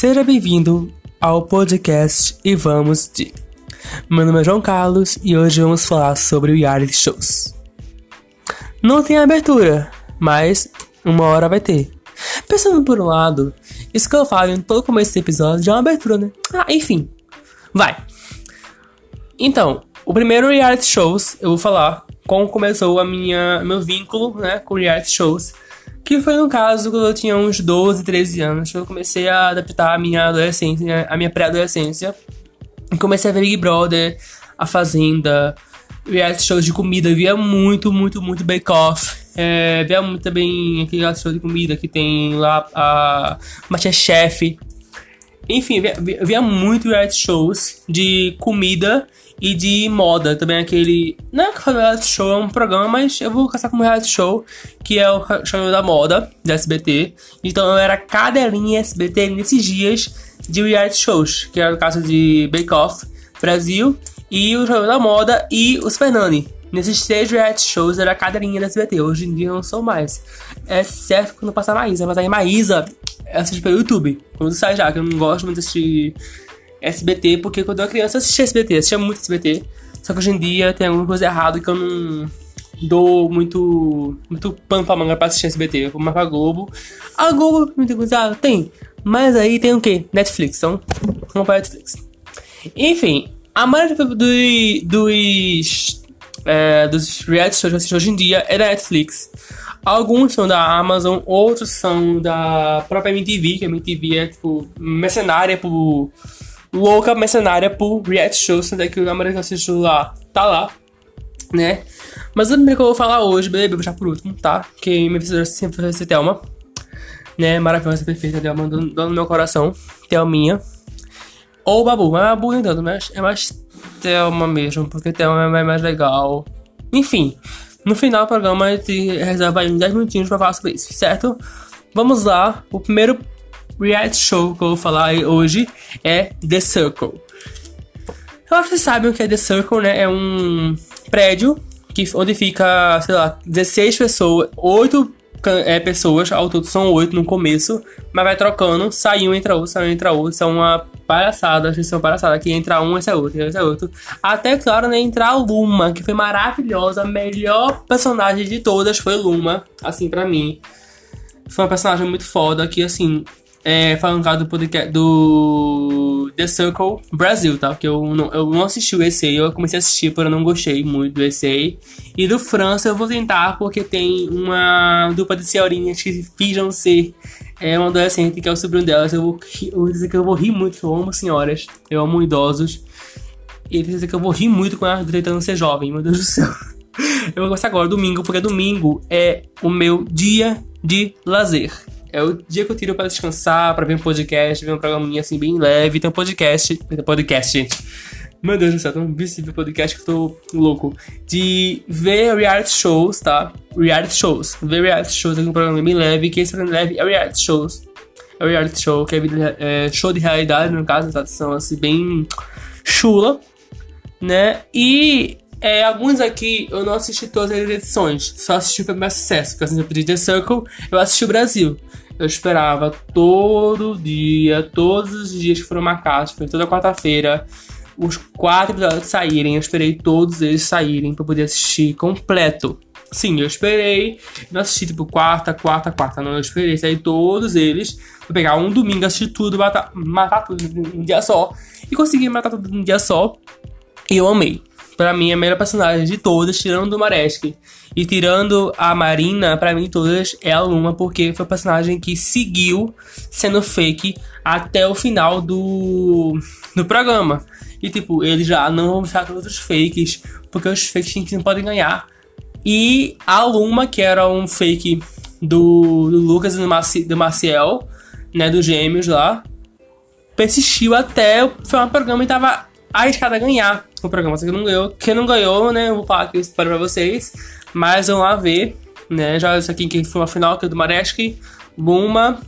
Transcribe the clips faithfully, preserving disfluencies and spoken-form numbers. Seja bem-vindo ao podcast E Vamos de... Meu nome é João Carlos e hoje vamos falar sobre reality shows. Não tem abertura, mas uma hora vai ter. Pensando por um lado, isso que eu falo em todo começo desse episódio já é uma abertura, né? Ah, enfim, vai. Então, o primeiro reality shows, eu vou falar como começou a minha, meu vínculo, né, com reality shows. Que foi no caso quando eu tinha uns doze, treze anos, eu comecei a adaptar a minha adolescência, a minha pré-adolescência. Comecei a ver Big Brother, A Fazenda, reality shows de comida. Eu via muito, muito, muito Bake Off. É, via muito também aquele reality show de comida que tem lá a Master Chef. Enfim, via, via muito reality shows de comida e de moda. Também aquele... Não é que fala reality show, é um programa, mas eu vou caçar como reality show, que é o show da moda, da S B T. Então eu era cadelinha S B T nesses dias de reality shows, que era o caso de Bake Off Brasil e o show da moda e os Fernani. Nesses três reality shows era a cadelinha da S B T. Hoje em dia eu não sou mais. É certo quando passa a Maísa, mas aí Maísa eu assisto pelo YouTube. Quando sai já, que eu não gosto muito de assistir S B T, porque quando eu era criança eu assistia S B T, assistia muito S B T. Só que hoje em dia tem alguma coisa errada que eu não dou muito, muito pano pra manga pra assistir S B T. Eu vou mais pra Globo. A Globo não tem coisa? Tem. Mas aí tem o quê? Netflix, então vamos para Netflix. Enfim, a maioria do, dos, é, dos reality shows que eu assisto hoje em dia é da Netflix. Alguns são da Amazon, outros são da própria M T V, que a M T V é tipo mercenária por... Louca mercenária por reality shows, até que o maioria que eu assisto lá tá lá, né? Mas o primeiro que eu vou falar hoje, beleza? Vou deixar por último, tá? Porque minha vencedora sempre vai ser Thelma, né? Maravilhosa, perfeita, Thelma, dona do meu coração, Thelminha. Ou Babu, mas Babu nem tanto, mas é mais Thelma mesmo, porque Thelma é mais legal. Enfim, no final do programa a gente reserva aí uns dez minutinhos pra falar sobre isso, certo? Vamos lá, o primeiro reality show que eu vou falar hoje é The Circle. Eu acho que vocês sabem o que é The Circle, né? É um prédio que, onde fica, sei lá, dezesseis pessoas, oito é, pessoas, ao todo são oito no começo, mas vai trocando, sai um, entra outro, sai um, entra outro, são uma palhaçada, acho que são uma palhaçada, que entra um, esse é outro, esse é outro. Até, claro, né, entrar a Luma, que foi maravilhosa, a melhor personagem de todas foi Luma, assim, pra mim. Foi uma personagem muito foda, que, assim... É, falando do podcast do The Circle Brasil, tá? Porque eu não, eu não assisti o E C, eu comecei a assistir, porque eu não gostei muito do E C. E do França eu vou tentar, porque tem uma dupla de senhorinhas que fingem ser é, uma adolescente, que é o sobrinho delas. Eu vou, eu vou dizer que eu vou rir muito, eu amo senhoras, eu amo idosos. E eu vou dizer que eu vou rir muito com elas tentando ser jovem, meu Deus do céu. Eu vou gostar agora domingo, porque domingo é o meu dia de lazer. É o dia que eu tiro pra descansar, pra ver um podcast, ver um programinha assim bem leve. Tem um podcast. Tem um podcast, gente. Meu Deus do céu, tem um vício de podcast que eu tô louco. De ver reality shows, tá? Reality shows. Ver reality shows é um programa bem leve, que esse programa leve é reality shows. É reality show, que é, é show de realidade, no caso, tá? São assim, bem chula, né? E é, alguns aqui eu não assisti todas as edições, só assisti o que foi mais sucesso, porque assim, eu pedi The Circle, eu assisti o Brasil. Eu esperava todo dia, todos os dias que foram marcados, foi toda quarta-feira, os quatro episódios saírem, eu esperei todos eles saírem pra poder assistir completo. Sim, eu esperei, não assisti tipo quarta, quarta, quarta, não, eu esperei sair todos eles, vou pegar um domingo, assistir tudo, matar, matar tudo num dia só, e consegui matar tudo num dia só, e eu amei. Pra mim, a melhor personagem de todas, tirando do Mareski e tirando a Marina, pra mim todas é a Luma, porque foi a personagem que seguiu sendo fake até o final do, do programa. E tipo, eles já não vão mostrar todos os fakes, porque os fakes não podem ganhar. E a Luma, que era um fake do, do Lucas e do, Maci, do Maciel, né, dos gêmeos lá, persistiu até o final do programa e tava arriscada a ganhar o programa, só que não ganhou. Quem não ganhou, né, eu vou falar aqui o spoiler pra vocês, mas vamos lá ver, né, já isso aqui que foi uma final, que é do Mareski, Luma,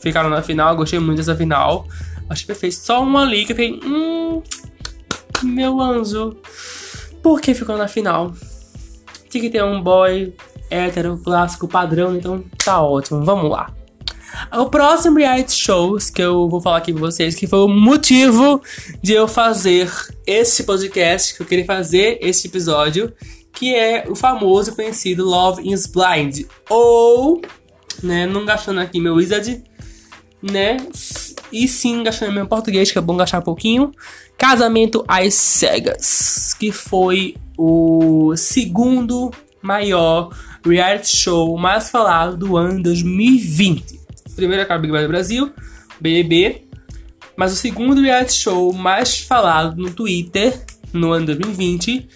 ficaram na final, gostei muito dessa final, achei perfeito, só uma ali que eu fiquei, hum, meu anjo, por que ficou na final? Tinha que ter um boy hétero, clássico, padrão, então tá ótimo, vamos lá. O próximo reality shows que eu vou falar aqui com vocês, que foi o motivo de eu fazer esse podcast, que eu queria fazer esse episódio, que é o famoso e conhecido Love is Blind, ou, né, não gastando aqui meu wizard, né, e sim gastando meu português, que é bom gastar um pouquinho, Casamento às Cegas, que foi o segundo maior reality show mais falado do ano dois mil e vinte. Primeiro é o Big Brother Brasil, B B B, mas o segundo reality show mais falado no Twitter no ano dois mil e vinte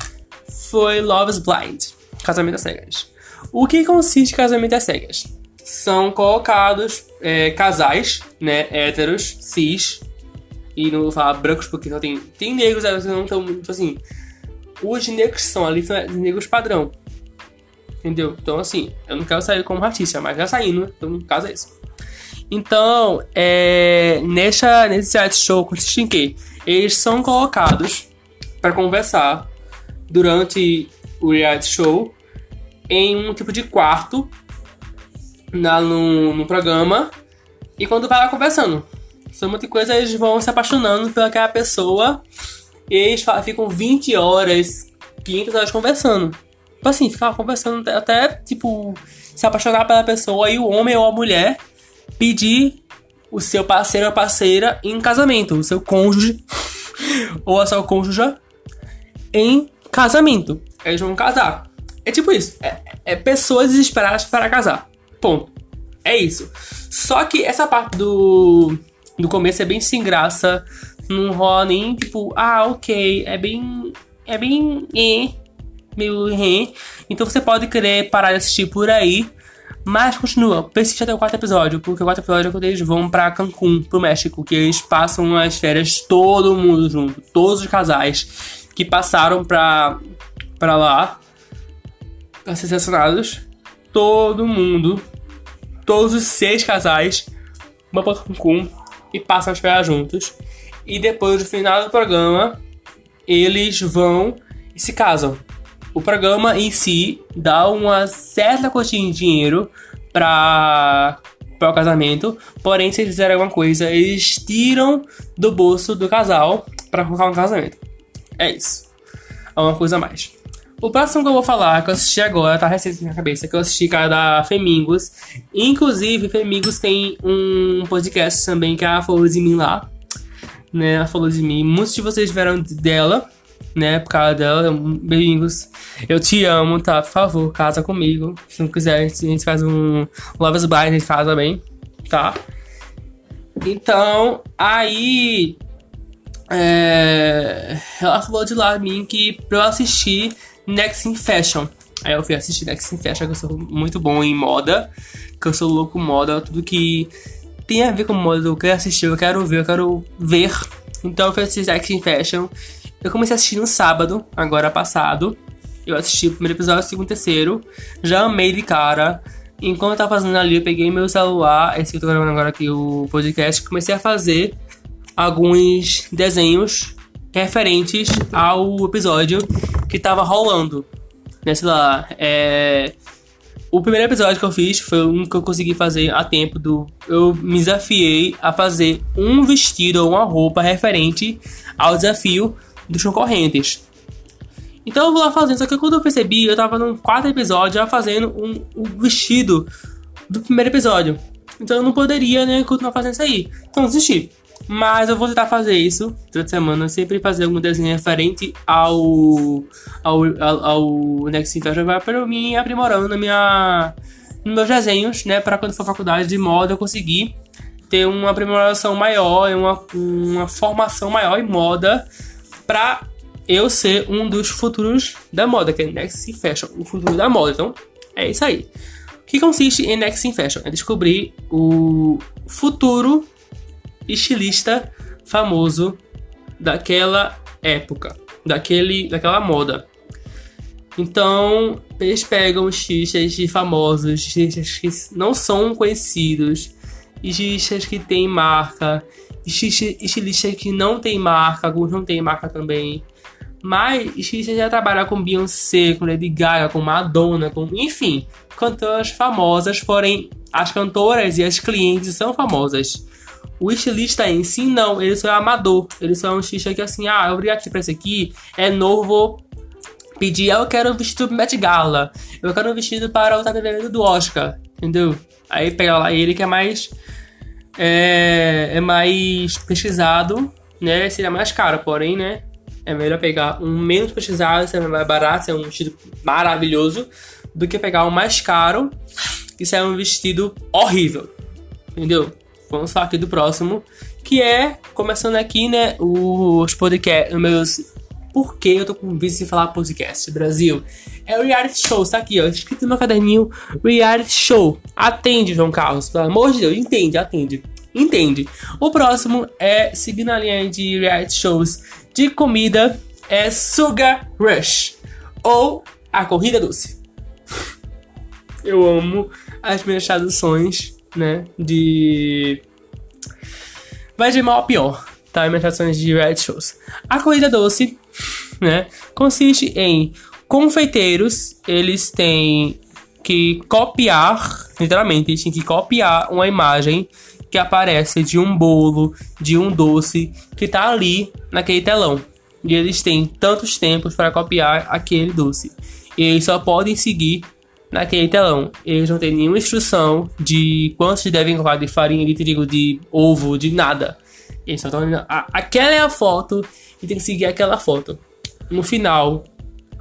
foi Love is Blind, Casamento às Cegas. O que consiste Casamento às Cegas? São colocados é, casais, né, héteros, cis, e não vou falar brancos porque só tem, tem negros, não estão muito assim. Os negros são ali, são negros padrão. Entendeu? Então, assim, eu não quero sair como racista, mas já saindo, né? Então, no caso é isso. Então, é, nessa, nesse reality show, consiste em que eles são colocados para conversar durante o reality show em um tipo de quarto na, no, no programa, e quando vai lá conversando sobre muita coisa, eles vão se apaixonando pelaquela pessoa e eles ficam vinte horas, quinhentas horas conversando. Tipo assim, ficar conversando até, até, tipo, se apaixonar pela pessoa e o homem ou a mulher pedir o seu parceiro ou parceira em casamento, o seu cônjuge ou a sua cônjuge em casamento. Eles vão casar. É tipo isso. É, é pessoas desesperadas para casar. Ponto. É isso. Só que essa parte do, do começo é bem sem graça. Não rola nem, tipo, ah, ok. É bem... É bem... É. Então você pode querer parar de assistir por aí, mas continua, persiste até o quarto episódio, porque o quarto episódio é quando eles vão pra Cancún, pro México, que eles passam as férias todo mundo junto, todos os casais que passaram pra, pra lá, pra ser selecionados, todo mundo, todos os seis casais vão pra Cancún e passam as férias juntos, e depois do final do programa eles vão e se casam. O programa em si dá uma certa quantia de dinheiro para o casamento, porém, se eles fizerem alguma coisa, eles tiram do bolso do casal para colocar no casamento. É isso. É uma coisa a mais. O próximo que eu vou falar, que eu assisti agora, tá recente na minha cabeça, que eu assisti, cara, da Femingos. Inclusive, Femingos tem um podcast também, que é a Falou de Mim lá. Né? A Falou de Mim. Muitos de vocês vieram dela. Né, por causa dela, beijinhos. Eu te amo, tá? Por favor, casa comigo. Se não quiser, a gente, a gente faz um Love is Blind, a gente casa bem, tá? Então, aí é, ela falou de lá a mim que pra eu assistir Next in Fashion. Aí eu fui assistir Next in Fashion, que eu sou muito bom em moda, que eu sou louco moda, tudo que tem a ver com moda, eu quero assistir, eu quero ver, eu quero ver. Então eu fui assistir Next in Fashion. Eu comecei a assistir no sábado, agora passado. Eu assisti o primeiro episódio, o segundo, o terceiro. Já amei de cara. Enquanto eu tava fazendo ali, eu peguei meu celular, esse que eu tô gravando agora aqui, o podcast, comecei a fazer alguns desenhos referentes ao episódio que tava rolando. Né, sei lá, é... O primeiro episódio que eu fiz foi um que eu consegui fazer a tempo do... Eu me desafiei a fazer um vestido ou uma roupa referente ao desafio dos concorrentes. Então eu vou lá fazendo, só que quando eu percebi, eu tava num quarto episódio já fazendo um, um vestido do primeiro episódio. Então eu não poderia, né, continuar fazendo isso aí. Então desisti. Mas eu vou tentar fazer isso toda semana, sempre fazer algum desenho referente ao ao, ao, ao Next in Fashion, para eu me aprimorando na minha, nos meus desenhos, né, para quando for faculdade de moda eu conseguir ter uma aprimoração maior, uma, uma formação maior em moda, pra eu ser um dos futuros da moda, que é Next in Fashion, o futuro da moda. Então, é isso aí. O que consiste em Next in Fashion? É descobrir o futuro estilista famoso daquela época, daquele, daquela moda. Então, eles pegam estilistas de famosos, estilistas que não são conhecidos, estilistas que têm marca, estilistas que não tem marca, alguns não tem marca também, mas estilistas já trabalham com Beyoncé, com Lady Gaga, com Madonna, com, enfim, cantoras famosas, porém As cantoras e as clientes são famosas. O estilista em si não, ele só é amador. Ele só é um xixi que assim, ah, eu vou aqui pra esse aqui, é novo, pedir, eu quero um vestido pro Met Gala, eu quero um vestido para o tratamento do Oscar, entendeu? Aí pega lá ele que é mais, é, é mais pesquisado, né? Seria mais caro, porém, né? É melhor pegar um menos pesquisado, se é mais barato, se é um vestido maravilhoso, do que pegar um mais caro e sair um vestido horrível, entendeu? Vamos falar aqui do próximo, que é, começando aqui, né, os podcasts, os meus... Por que eu tô com vício de falar podcast, Brasil? É o reality show, tá aqui, ó, escrito no meu caderninho, reality show. Atende, João Carlos, pelo amor de Deus, entende, atende, entende. O próximo é, seguindo a linha de reality shows de comida, é Sugar Rush, ou A Corrida Doce. Eu amo as minhas traduções... né, de... vai de mal a pior, tá? Imitações de reality shows. A Corrida Doce, né, consiste em confeiteiros, eles têm que copiar, literalmente, eles têm que copiar uma imagem que aparece de um bolo, de um doce, que tá ali naquele telão. E eles têm tantos tempos para copiar aquele doce. E eles só podem seguir naquele telão. Eles não têm nenhuma instrução de quantos devem colocar de farinha, de trigo, de ovo, de nada. Eles só estão olhando. Aquela é a foto e tem que seguir aquela foto. No final,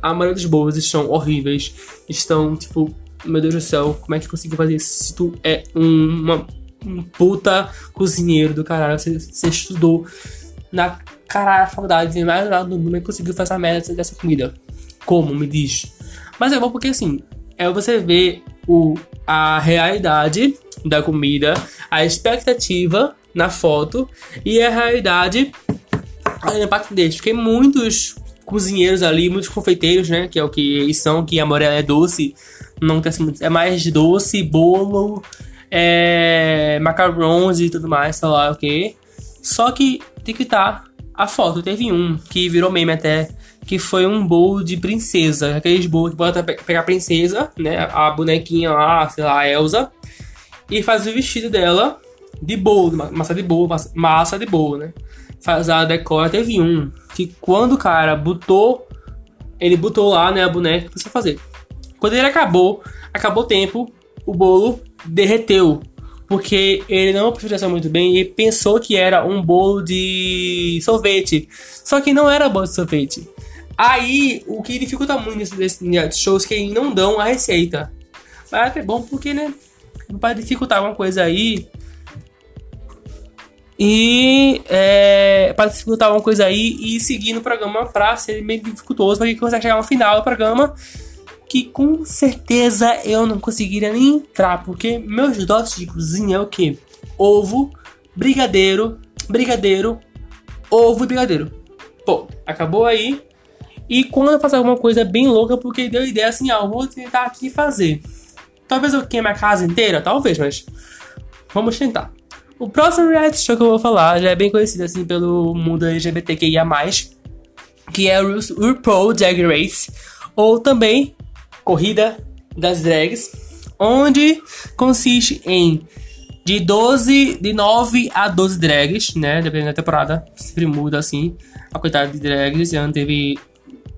a maioria dos bolos estão horríveis. Estão tipo, meu Deus do céu, como é que conseguiu fazer isso? Se tu é um, uma, um puta cozinheiro do caralho, você, você estudou na caralho a faculdade, mais nada do mundo, e conseguiu fazer a merda dessa comida. Como? Me diz. Mas é bom porque assim. É você ver o, a realidade da comida, a expectativa na foto e a realidade no impacto deles. Porque muitos cozinheiros ali, muitos confeiteiros, né, que é o que eles são, que a morela é doce, não tem muito, é mais doce, bolo, é, macarrons e tudo mais, sei lá o que. Só que tem que estar a foto. Teve um que virou meme até, que foi um bolo de princesa, aqueles bolos que bota pegar a princesa, né, a bonequinha lá, sei lá, a Elsa, e faz o vestido dela de bolo, massa de bolo, massa, massa de bolo, né, faz a decora. Teve um que quando o cara botou, ele botou lá, né, a boneca, que precisa fazer. Quando ele acabou, acabou o tempo, o bolo derreteu, porque ele não prestou muito bem e pensou que era um bolo de sorvete, só que não era bolo de sorvete. Aí, o que dificulta muito nesses shows que eles não dão a receita. Mas é bom porque, né? Vai dificultar alguma coisa aí. E... é, para dificultar alguma coisa aí e seguir no programa pra ser meio dificultoso. Pra que consegue chegar ao final do programa. Que com certeza eu não conseguiria nem entrar. Porque meus dotes de cozinha é o quê? Ovo, brigadeiro, brigadeiro, ovo e brigadeiro. Pô, acabou aí. E quando eu faço alguma coisa bem louca, porque deu ideia assim, ah, eu vou tentar aqui fazer. Talvez eu queime a casa inteira, talvez, mas vamos tentar. O próximo reality show que eu vou falar já é bem conhecido assim pelo mundo L G B T Q I A mais, que é o RuPaul Drag Race, ou também Corrida das Drags, onde consiste em de doze, de nove a doze drags, né, dependendo da temporada, sempre muda assim, a quantidade de drags. Esse ano teve...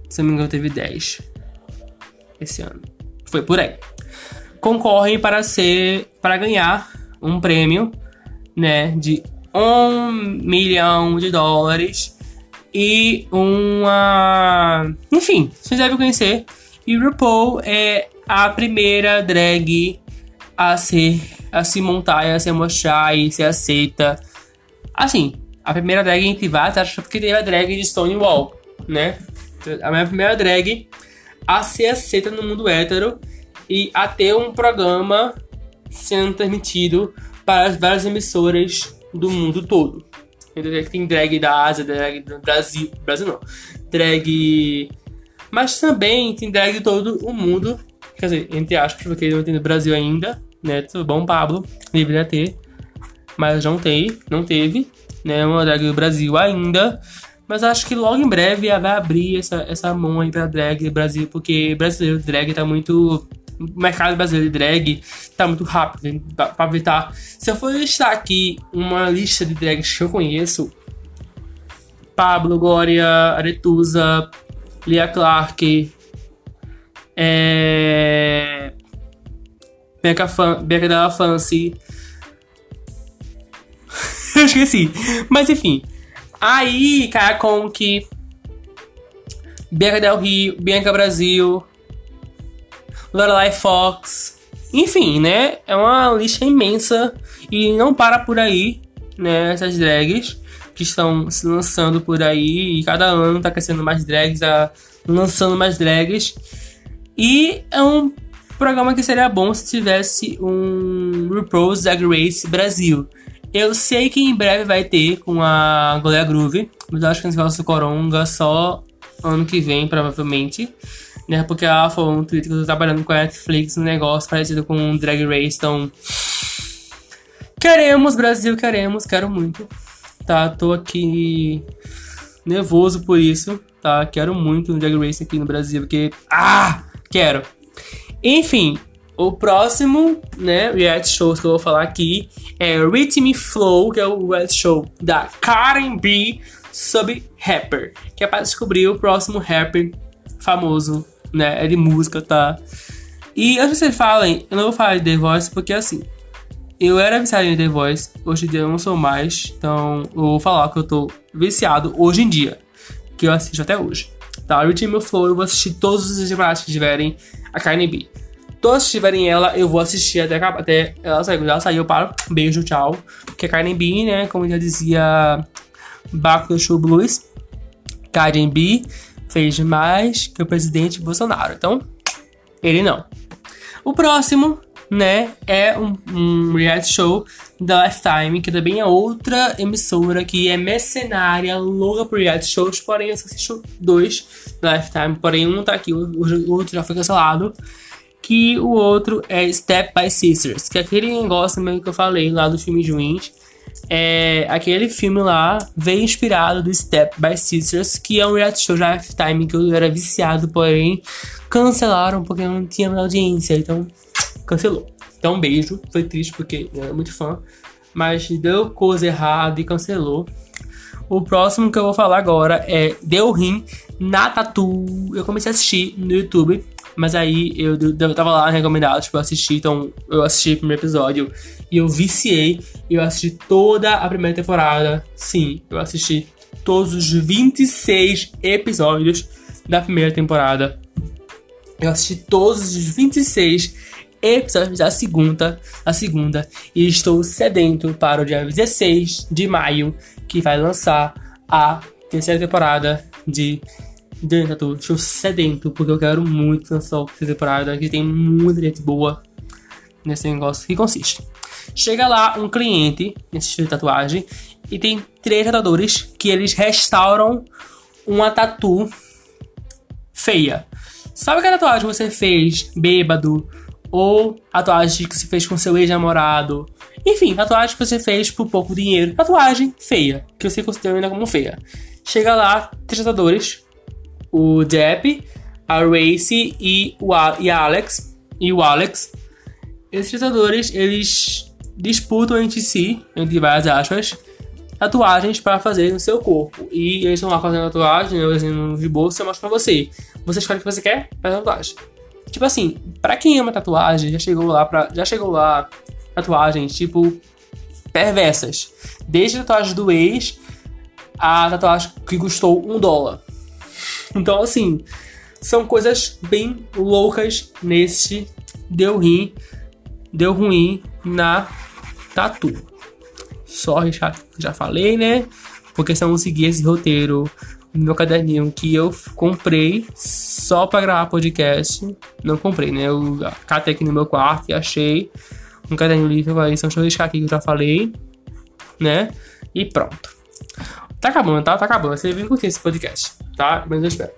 se não me engano, teve dez esse ano. Foi por aí. Concorrem para ser, para ganhar um prêmio, né, de um milhão de dólares e uma... enfim, vocês devem conhecer. E RuPaul é a primeira drag a ser, a se montar, a se mostrar e ser aceita. Assim, a primeira drag em privado, acho que teve a drag de Stonewall, né? A minha primeira drag a ser aceita no mundo hétero e a ter um programa sendo transmitido para as várias emissoras do mundo todo. Tem drag da Ásia, drag do Brasil, Brasil não, drag... mas também tem drag de todo o mundo, quer dizer, entre aspas, porque não tem no Brasil ainda, né? Tudo bom, Pablo, deveria ter, mas não tem, não teve, né? Uma drag do Brasil ainda. Mas acho que logo em breve vai abrir essa, essa mão aí pra drag do Brasil, porque brasileiro drag tá muito... o mercado brasileiro de drag tá muito rápido pra, pra evitar. Se eu for listar aqui uma lista de drags que eu conheço: Pablo, Glória, Aretusa, Lia Clark, é... Becca, Fan... Becca Della Fancy. Eu esqueci. Mas enfim. Aí, Kaya Conk, Bianca Del Rio, Bianca Brasil, Lorelai Fox. Enfim, né? É uma lista imensa. E não para por aí, né? Essas drags que estão se lançando por aí. E cada ano tá crescendo mais drags, tá lançando mais drags. E é um programa que seria bom se tivesse um RuPaul's Drag Race Brasil. Eu sei que em breve vai ter com a Glória Groove, mas eu acho que eles falam Coronga só ano que vem, provavelmente, né? Porque ela falou um tweet que eu tô trabalhando com a Netflix, um negócio parecido com um Drag Race, então... Queremos, Brasil, queremos, quero muito, tá? Tô aqui nervoso por isso, tá? Quero muito um Drag Race aqui no Brasil, porque... Ah! Quero! Enfim... O próximo, né, reality show que eu vou falar aqui é Rhythm Flow, que é o reality show da Cardi B sobre rapper, que é para descobrir o próximo rapper famoso, né, é de música, tá? E antes que vocês falem, eu não vou falar de The Voice, porque assim, eu era viciado em The Voice, hoje em dia eu não sou mais, então eu vou falar que eu tô viciado hoje em dia, que eu assisto até hoje, tá? Rhythm Flow eu vou assistir todos os dias que tiverem a Cardi B. Todos que tiverem ela, eu vou assistir até, até ela sair. Quando ela sair, eu paro. Beijo, tchau. Porque a Cardi B, né? Como já dizia Baco do Show Blues, Cardi B fez mais que o presidente Bolsonaro. Então, ele não. O próximo, né? É um, um reality show da Lifetime, que também é outra emissora que é mercenária, louca por reality shows. Porém, eu só assisto dois da Lifetime. Porém, um tá aqui, o, o outro já foi cancelado. Que o outro é Step by Sisters, que é aquele negócio mesmo que eu falei lá do filme Juins. É, aquele filme lá veio inspirado do Step by Sisters, que é um reality show da Lifetime que eu era viciado, porém cancelaram porque não tinha mais audiência, então cancelou. Então um beijo, foi triste porque eu era muito fã, mas deu coisa errada e cancelou. O próximo que eu vou falar agora é Deu Ruim na Tattoo. Eu comecei a assistir no YouTube, mas aí eu, eu tava lá recomendado, tipo, eu assisti, então eu assisti o primeiro episódio e eu viciei, eu assisti toda a primeira temporada, sim, eu assisti todos os vinte e seis episódios da primeira temporada, eu assisti todos os vinte e seis episódios da segunda, da segunda, e estou sedento para o dia dezesseis de maio, que vai lançar a terceira temporada de... Dentro, estou sedento, porque eu quero muito lançar o terceira temporada, que tem muita gente boa nesse negócio, que consiste. Chega lá um cliente, nesse estilo de tatuagem, e tem três tatuadores que eles restauram uma tatu feia. Sabe que a tatuagem que você fez bêbado, ou a tatuagem que você fez com seu ex-namorado, enfim, tatuagem que você fez por pouco dinheiro, tatuagem feia, que você considera ainda como feia. Chega lá, três tatuadores, o Depp, a Racy e o a- e a Alex, e o Alex. Esses tatuadores, eles disputam entre si, entre várias aspas, tatuagens para fazer no seu corpo. E eles estão lá fazendo tatuagem, eu desenho de bolsa, eu mostro pra você. Você escolhe o que você quer, faz a tatuagem. Tipo assim, pra quem ama tatuagem, já chegou lá, pra, já chegou lá tatuagens, tipo, perversas. Desde a tatuagem do ex, a tatuagem que custou um dólar. Então, assim, são coisas bem loucas nesse Deu Ruim, Deu Ruim na Tattoo. Só arriscar que já falei, né? Porque se eu não seguir esse roteiro no meu caderninho que eu comprei só pra gravar podcast, não comprei, né? Eu catei aqui no meu quarto e achei um caderninho livre. Eu falei, só arriscar aqui que eu já falei, né? E pronto. Tá acabando, tá? Tá acabando. Você vem curtir esse podcast, tá? Mas eu espero.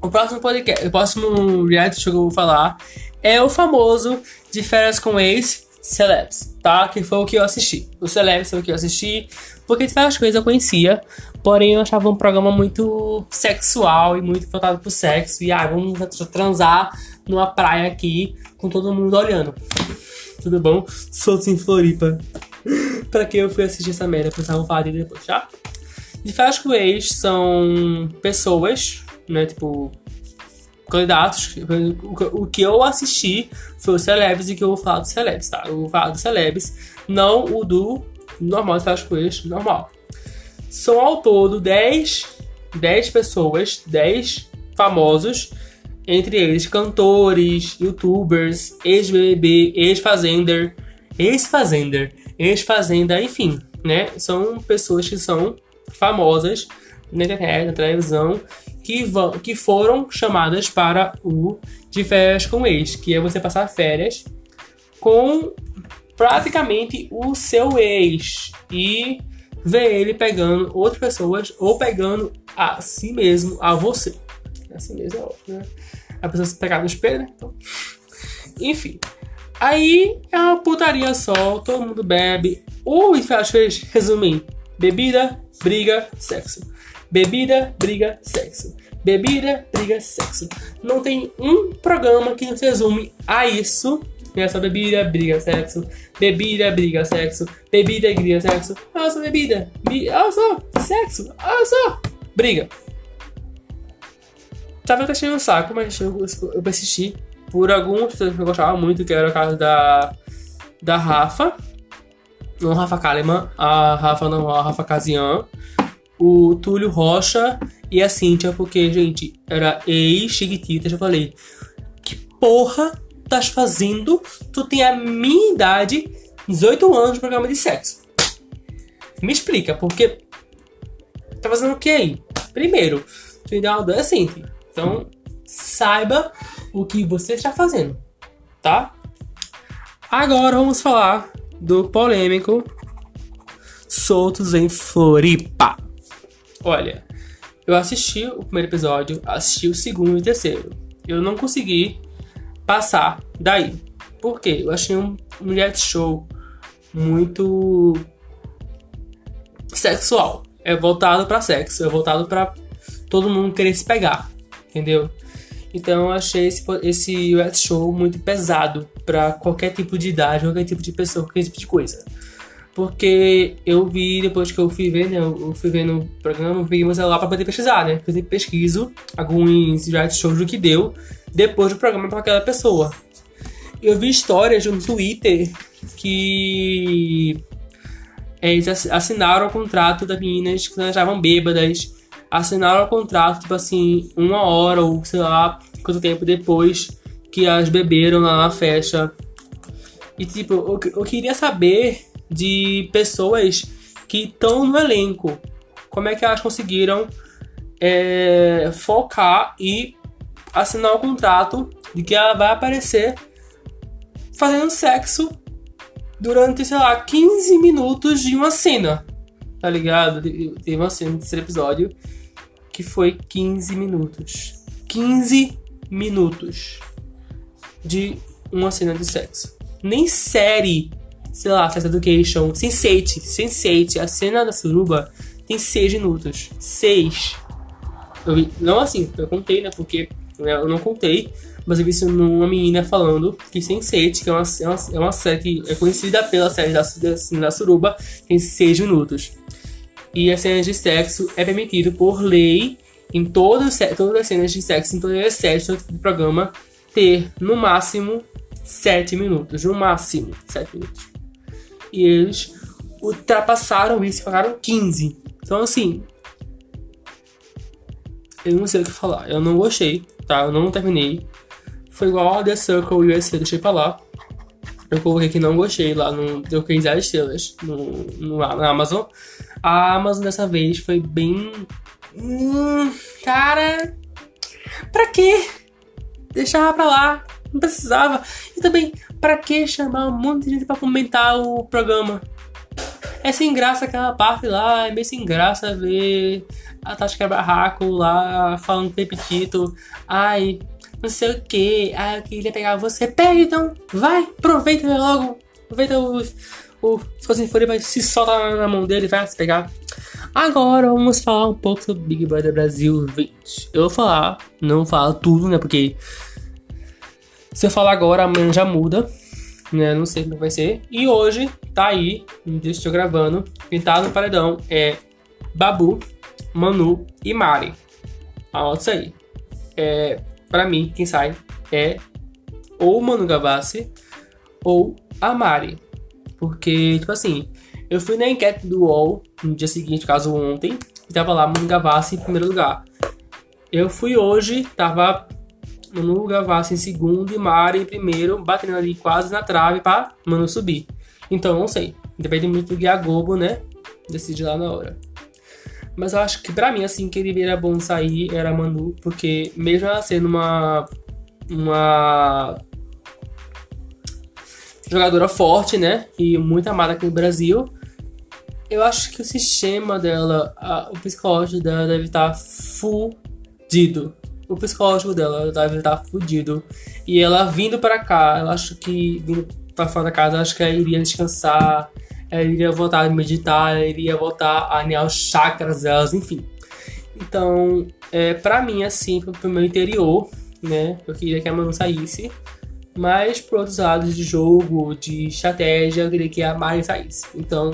O próximo podcast, o próximo reality show que eu vou falar é o famoso De Férias com Ex, Celebs, tá? Que foi o que eu assisti. O Celebs foi o que eu assisti, porque de várias coisas eu conhecia, porém eu achava um programa muito sexual e muito voltado pro sexo. E ah, vamos transar numa praia aqui com todo mundo olhando. tudo bom? Soltos em Floripa. Pra que eu fui assistir essa merda, pra eu falar dele depois, tá? De Fashion são pessoas, né, tipo, candidatos. O que eu assisti foi o Celebs e que eu vou falar do Celebs, tá? Eu vou falar do Celebs, não o do normal, de Fashion normal. São ao todo dez, dez pessoas, dez famosos, entre eles cantores, youtubers, ex-B B B, ex-fazender, ex-fazender, ex-fazenda, enfim, né? São pessoas que são famosas na internet, na televisão, que, vão, que foram chamadas para o de férias com ex, que é você passar férias com praticamente o seu ex e ver ele pegando outras pessoas ou pegando a si mesmo, a você. Assim mesmo é ótimo, né? A pessoa se pegar no espelho, né? Então, enfim. Aí é uma putaria só, todo mundo bebe. O que faz fez, resumindo, bebida, briga, sexo. Bebida, briga, sexo. Bebida, briga, sexo. Não tem um programa que não se resume a isso. Nessa bebida, briga, sexo. Bebida, briga, sexo. Bebida, briga, sexo. Olha só, bebida. Olha só, sexo. Olha só, briga. Tava até cheio um saco, mas eu, eu persisti por algumas pessoas que eu gostava muito, que era o caso da, da Rafa, não Rafa Kalimann, a Rafa normal, a Rafa Kazian, o Túlio Rocha e a Cíntia, porque, gente, era ex-Chiquitita, já falei, que porra estás fazendo? Tu tem a minha idade, dezoito anos, de programa de sexo. Me explica, porque tá fazendo o que aí? Primeiro, tu ainda é uma adolescente. Então, saiba o que você está fazendo, tá? Agora vamos falar do polêmico Soltos em Floripa. Olha, eu assisti o primeiro episódio, assisti o segundo e o terceiro. Eu não consegui passar daí. Por quê? Eu achei um reality show muito sexual. É voltado para sexo, é voltado para todo mundo querer se pegar. Entendeu? Então eu achei esse, esse U S show muito pesado pra qualquer tipo de idade, qualquer tipo de pessoa, qualquer tipo de coisa. Porque eu vi, depois que eu fui ver, né? Eu fui ver no programa, eu peguei meu celular pra poder pesquisar, né? Porque eu pesquiso alguns U S shows do que deu depois do programa pra aquela pessoa. Eu vi histórias no Twitter que eles assinaram o contrato das meninas que estavam bêbadas. Assinaram o contrato, tipo assim, uma hora ou sei lá quanto tempo depois que as beberam lá na festa. E tipo, eu, eu queria saber de pessoas que estão no elenco, como é que elas conseguiram é, focar e assinar o contrato de que ela vai aparecer fazendo sexo durante, sei lá, quinze minutos de uma cena. Tá ligado? Teve uma cena no terceiro episódio que foi quinze minutos. quinze minutos de uma cena de sexo. Nem série, sei lá, Sex Education, Sense eight, Sense eight, a cena da suruba tem seis minutos. seis. Eu vi, não assim, eu contei, né? Porque eu não contei, mas eu vi isso numa menina falando que Sense eight, que é uma, é uma, é uma série que é conhecida pela série da, da, da suruba, tem seis minutos. E as cenas de sexo é permitido por lei em todas, todas as cenas de sexo, em todas as séries do programa, ter no máximo sete minutos. No máximo sete minutos. E eles ultrapassaram isso e pagaram quinze. Então, assim, eu não sei o que falar. Eu não gostei, tá? Eu não terminei. Foi igual a The Circle U S A, deixei pra lá. Eu coloquei que não gostei lá, no, eu coloquei dez estrelas no, no, na Amazon. A Amazon dessa vez foi bem... Hum, cara... Pra que? Deixava pra lá, não precisava. E também, pra que chamar um monte de gente pra comentar o programa? É sem graça aquela parte lá, é meio sem graça ver a Tati Quebra-Raco lá falando repetido. Ai... Não sei o que, ah, eu queria pegar você. Pega então, vai, aproveita logo. Aproveita o. o Soltos em Floripa, vai se solta na mão dele, vai se pegar. Agora vamos falar um pouco sobre Big Brother Brasil vinte. Eu vou falar, não vou falar tudo, né? Porque se eu falar agora, amanhã já muda. né? Não sei como vai ser. E hoje tá aí, no dia que estou gravando, quem tá no paredão é Babu, Manu e Mari. Anota aí. É, pra mim, quem sai é ou Manu Gavassi ou a Mari. Porque, tipo assim, eu fui na enquete do U O L no dia seguinte, caso ontem, e tava lá Manu Gavassi em primeiro lugar. Eu fui hoje, tava Manu Gavassi em segundo e Mari em primeiro, batendo ali quase na trave pra Manu subir. Então, não sei. Depende muito do Guia Globo, né? Decide lá na hora. Mas eu acho que pra mim, assim, quem era bom sair era a Manu, porque mesmo ela sendo uma, uma jogadora forte, né? E muito amada aqui no Brasil, eu acho que o sistema dela, a, o psicológico dela deve estar fudido. O psicológico dela deve estar fudido. E ela vindo pra cá, eu acho que vindo pra fora da casa, eu acho que ela iria descansar. Ela iria voltar a meditar, ela iria voltar a alinhar os chakras delas, enfim. Então, é, pra mim, assim, pro, pro meu interior, né, eu queria que a Manu saísse. Mas, por outros lados de jogo, de estratégia, eu queria que a Mari saísse. Então,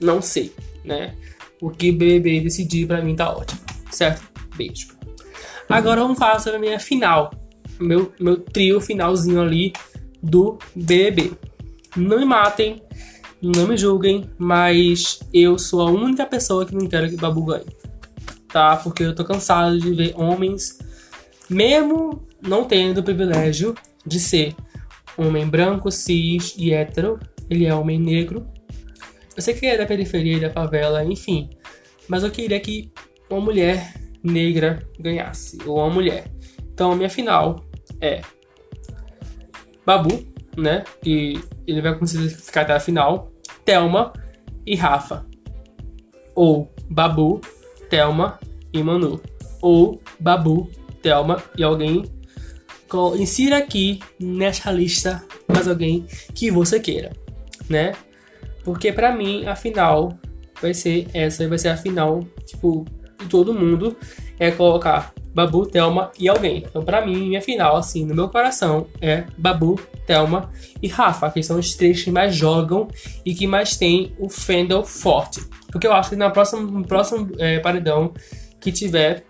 não sei, né. O que o B B B decidir pra mim tá ótimo, certo? Beijo. Agora vamos falar sobre a minha final. Meu, meu trio finalzinho ali do B B B. Não me matem. Não me julguem, mas eu sou a única pessoa que não quero que Babu ganhe, tá? Porque eu tô cansado de ver homens, mesmo não tendo o privilégio de ser homem branco, cis e hétero, ele é homem negro. Eu sei que ele é da periferia, da favela, enfim, mas eu queria que uma mulher negra ganhasse, ou uma mulher. Então a minha final é Babu, né? E ele vai conseguir ficar até a final. Thelma e Rafa, ou Babu, Thelma e Manu, ou Babu, Thelma e alguém. Insira aqui nesta lista mais alguém que você queira, né? Porque pra mim a final vai ser essa, vai ser a final, tipo, de todo mundo. É colocar Babu, Thelma e alguém. Então pra mim, minha final, assim, no meu coração é Babu, Thelma e Rafa, que são os três que mais jogam e que mais tem o fandom forte. Porque eu acho que na próxima, no próximo é, paredão que tiver,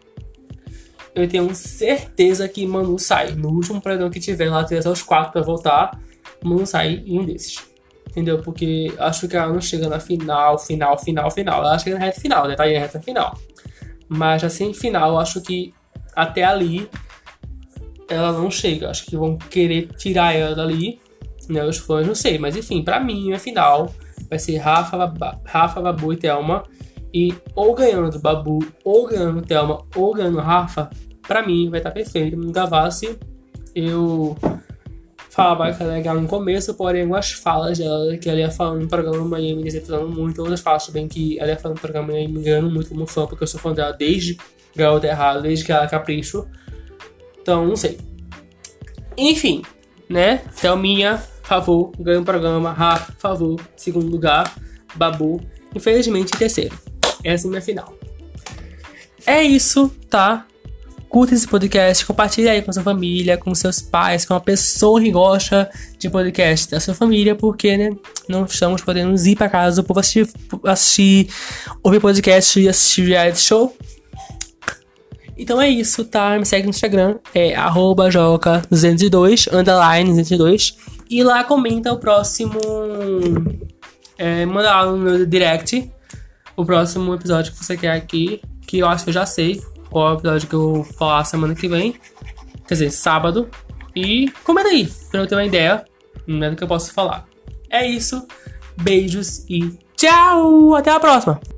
eu tenho certeza que Manu sai. No último paredão que tiver, lá tiver só os quatro pra voltar, Manu sai em um desses. Entendeu? Porque acho que ela não chega na final, final, final, final. Ela chega na reta final, né? Tá aí na reta final. Mas assim, final, eu acho que até ali ela não chega, acho que vão querer tirar ela dali, né, os fãs, não sei, mas enfim, pra mim a final vai ser Rafa, Bab- Rafa, Babu e Thelma, e ou ganhando do Babu, ou ganhando Thelma, ou ganhando Rafa, pra mim vai estar perfeito. No Gavassi, eu falava que ela ia ganhar no começo, porém algumas falas dela que ela ia falando no programa e me decepcionando muito, outras falas também que ela ia falando no programa e me enganando muito como fã, porque eu sou fã dela desde Garota Errada, desde que ela capricho. Então, não sei. Enfim, né? Thelminha, favor, ganha o programa. Rafa, favor, segundo lugar. Babu, infelizmente, terceiro. Essa é a minha final. É isso, tá? Curta esse podcast, compartilha aí com a sua família, com seus pais, com uma pessoa que gosta de podcast da sua família, porque, né, não estamos podendo ir pra casa do povo assistir, assistir, ouvir podcast e assistir reality show. Então é isso, tá? Me segue no Instagram, é arroba joca duzentos e dois, underline duzentos e dois. E lá comenta o próximo... É, manda lá no meu direct o próximo episódio que você quer aqui, que eu acho que eu já sei qual é o episódio que eu vou falar semana que vem. Quer dizer, sábado. E comenta aí, pra eu ter uma ideia, né, do que eu posso falar. É isso, beijos e tchau! Até a próxima!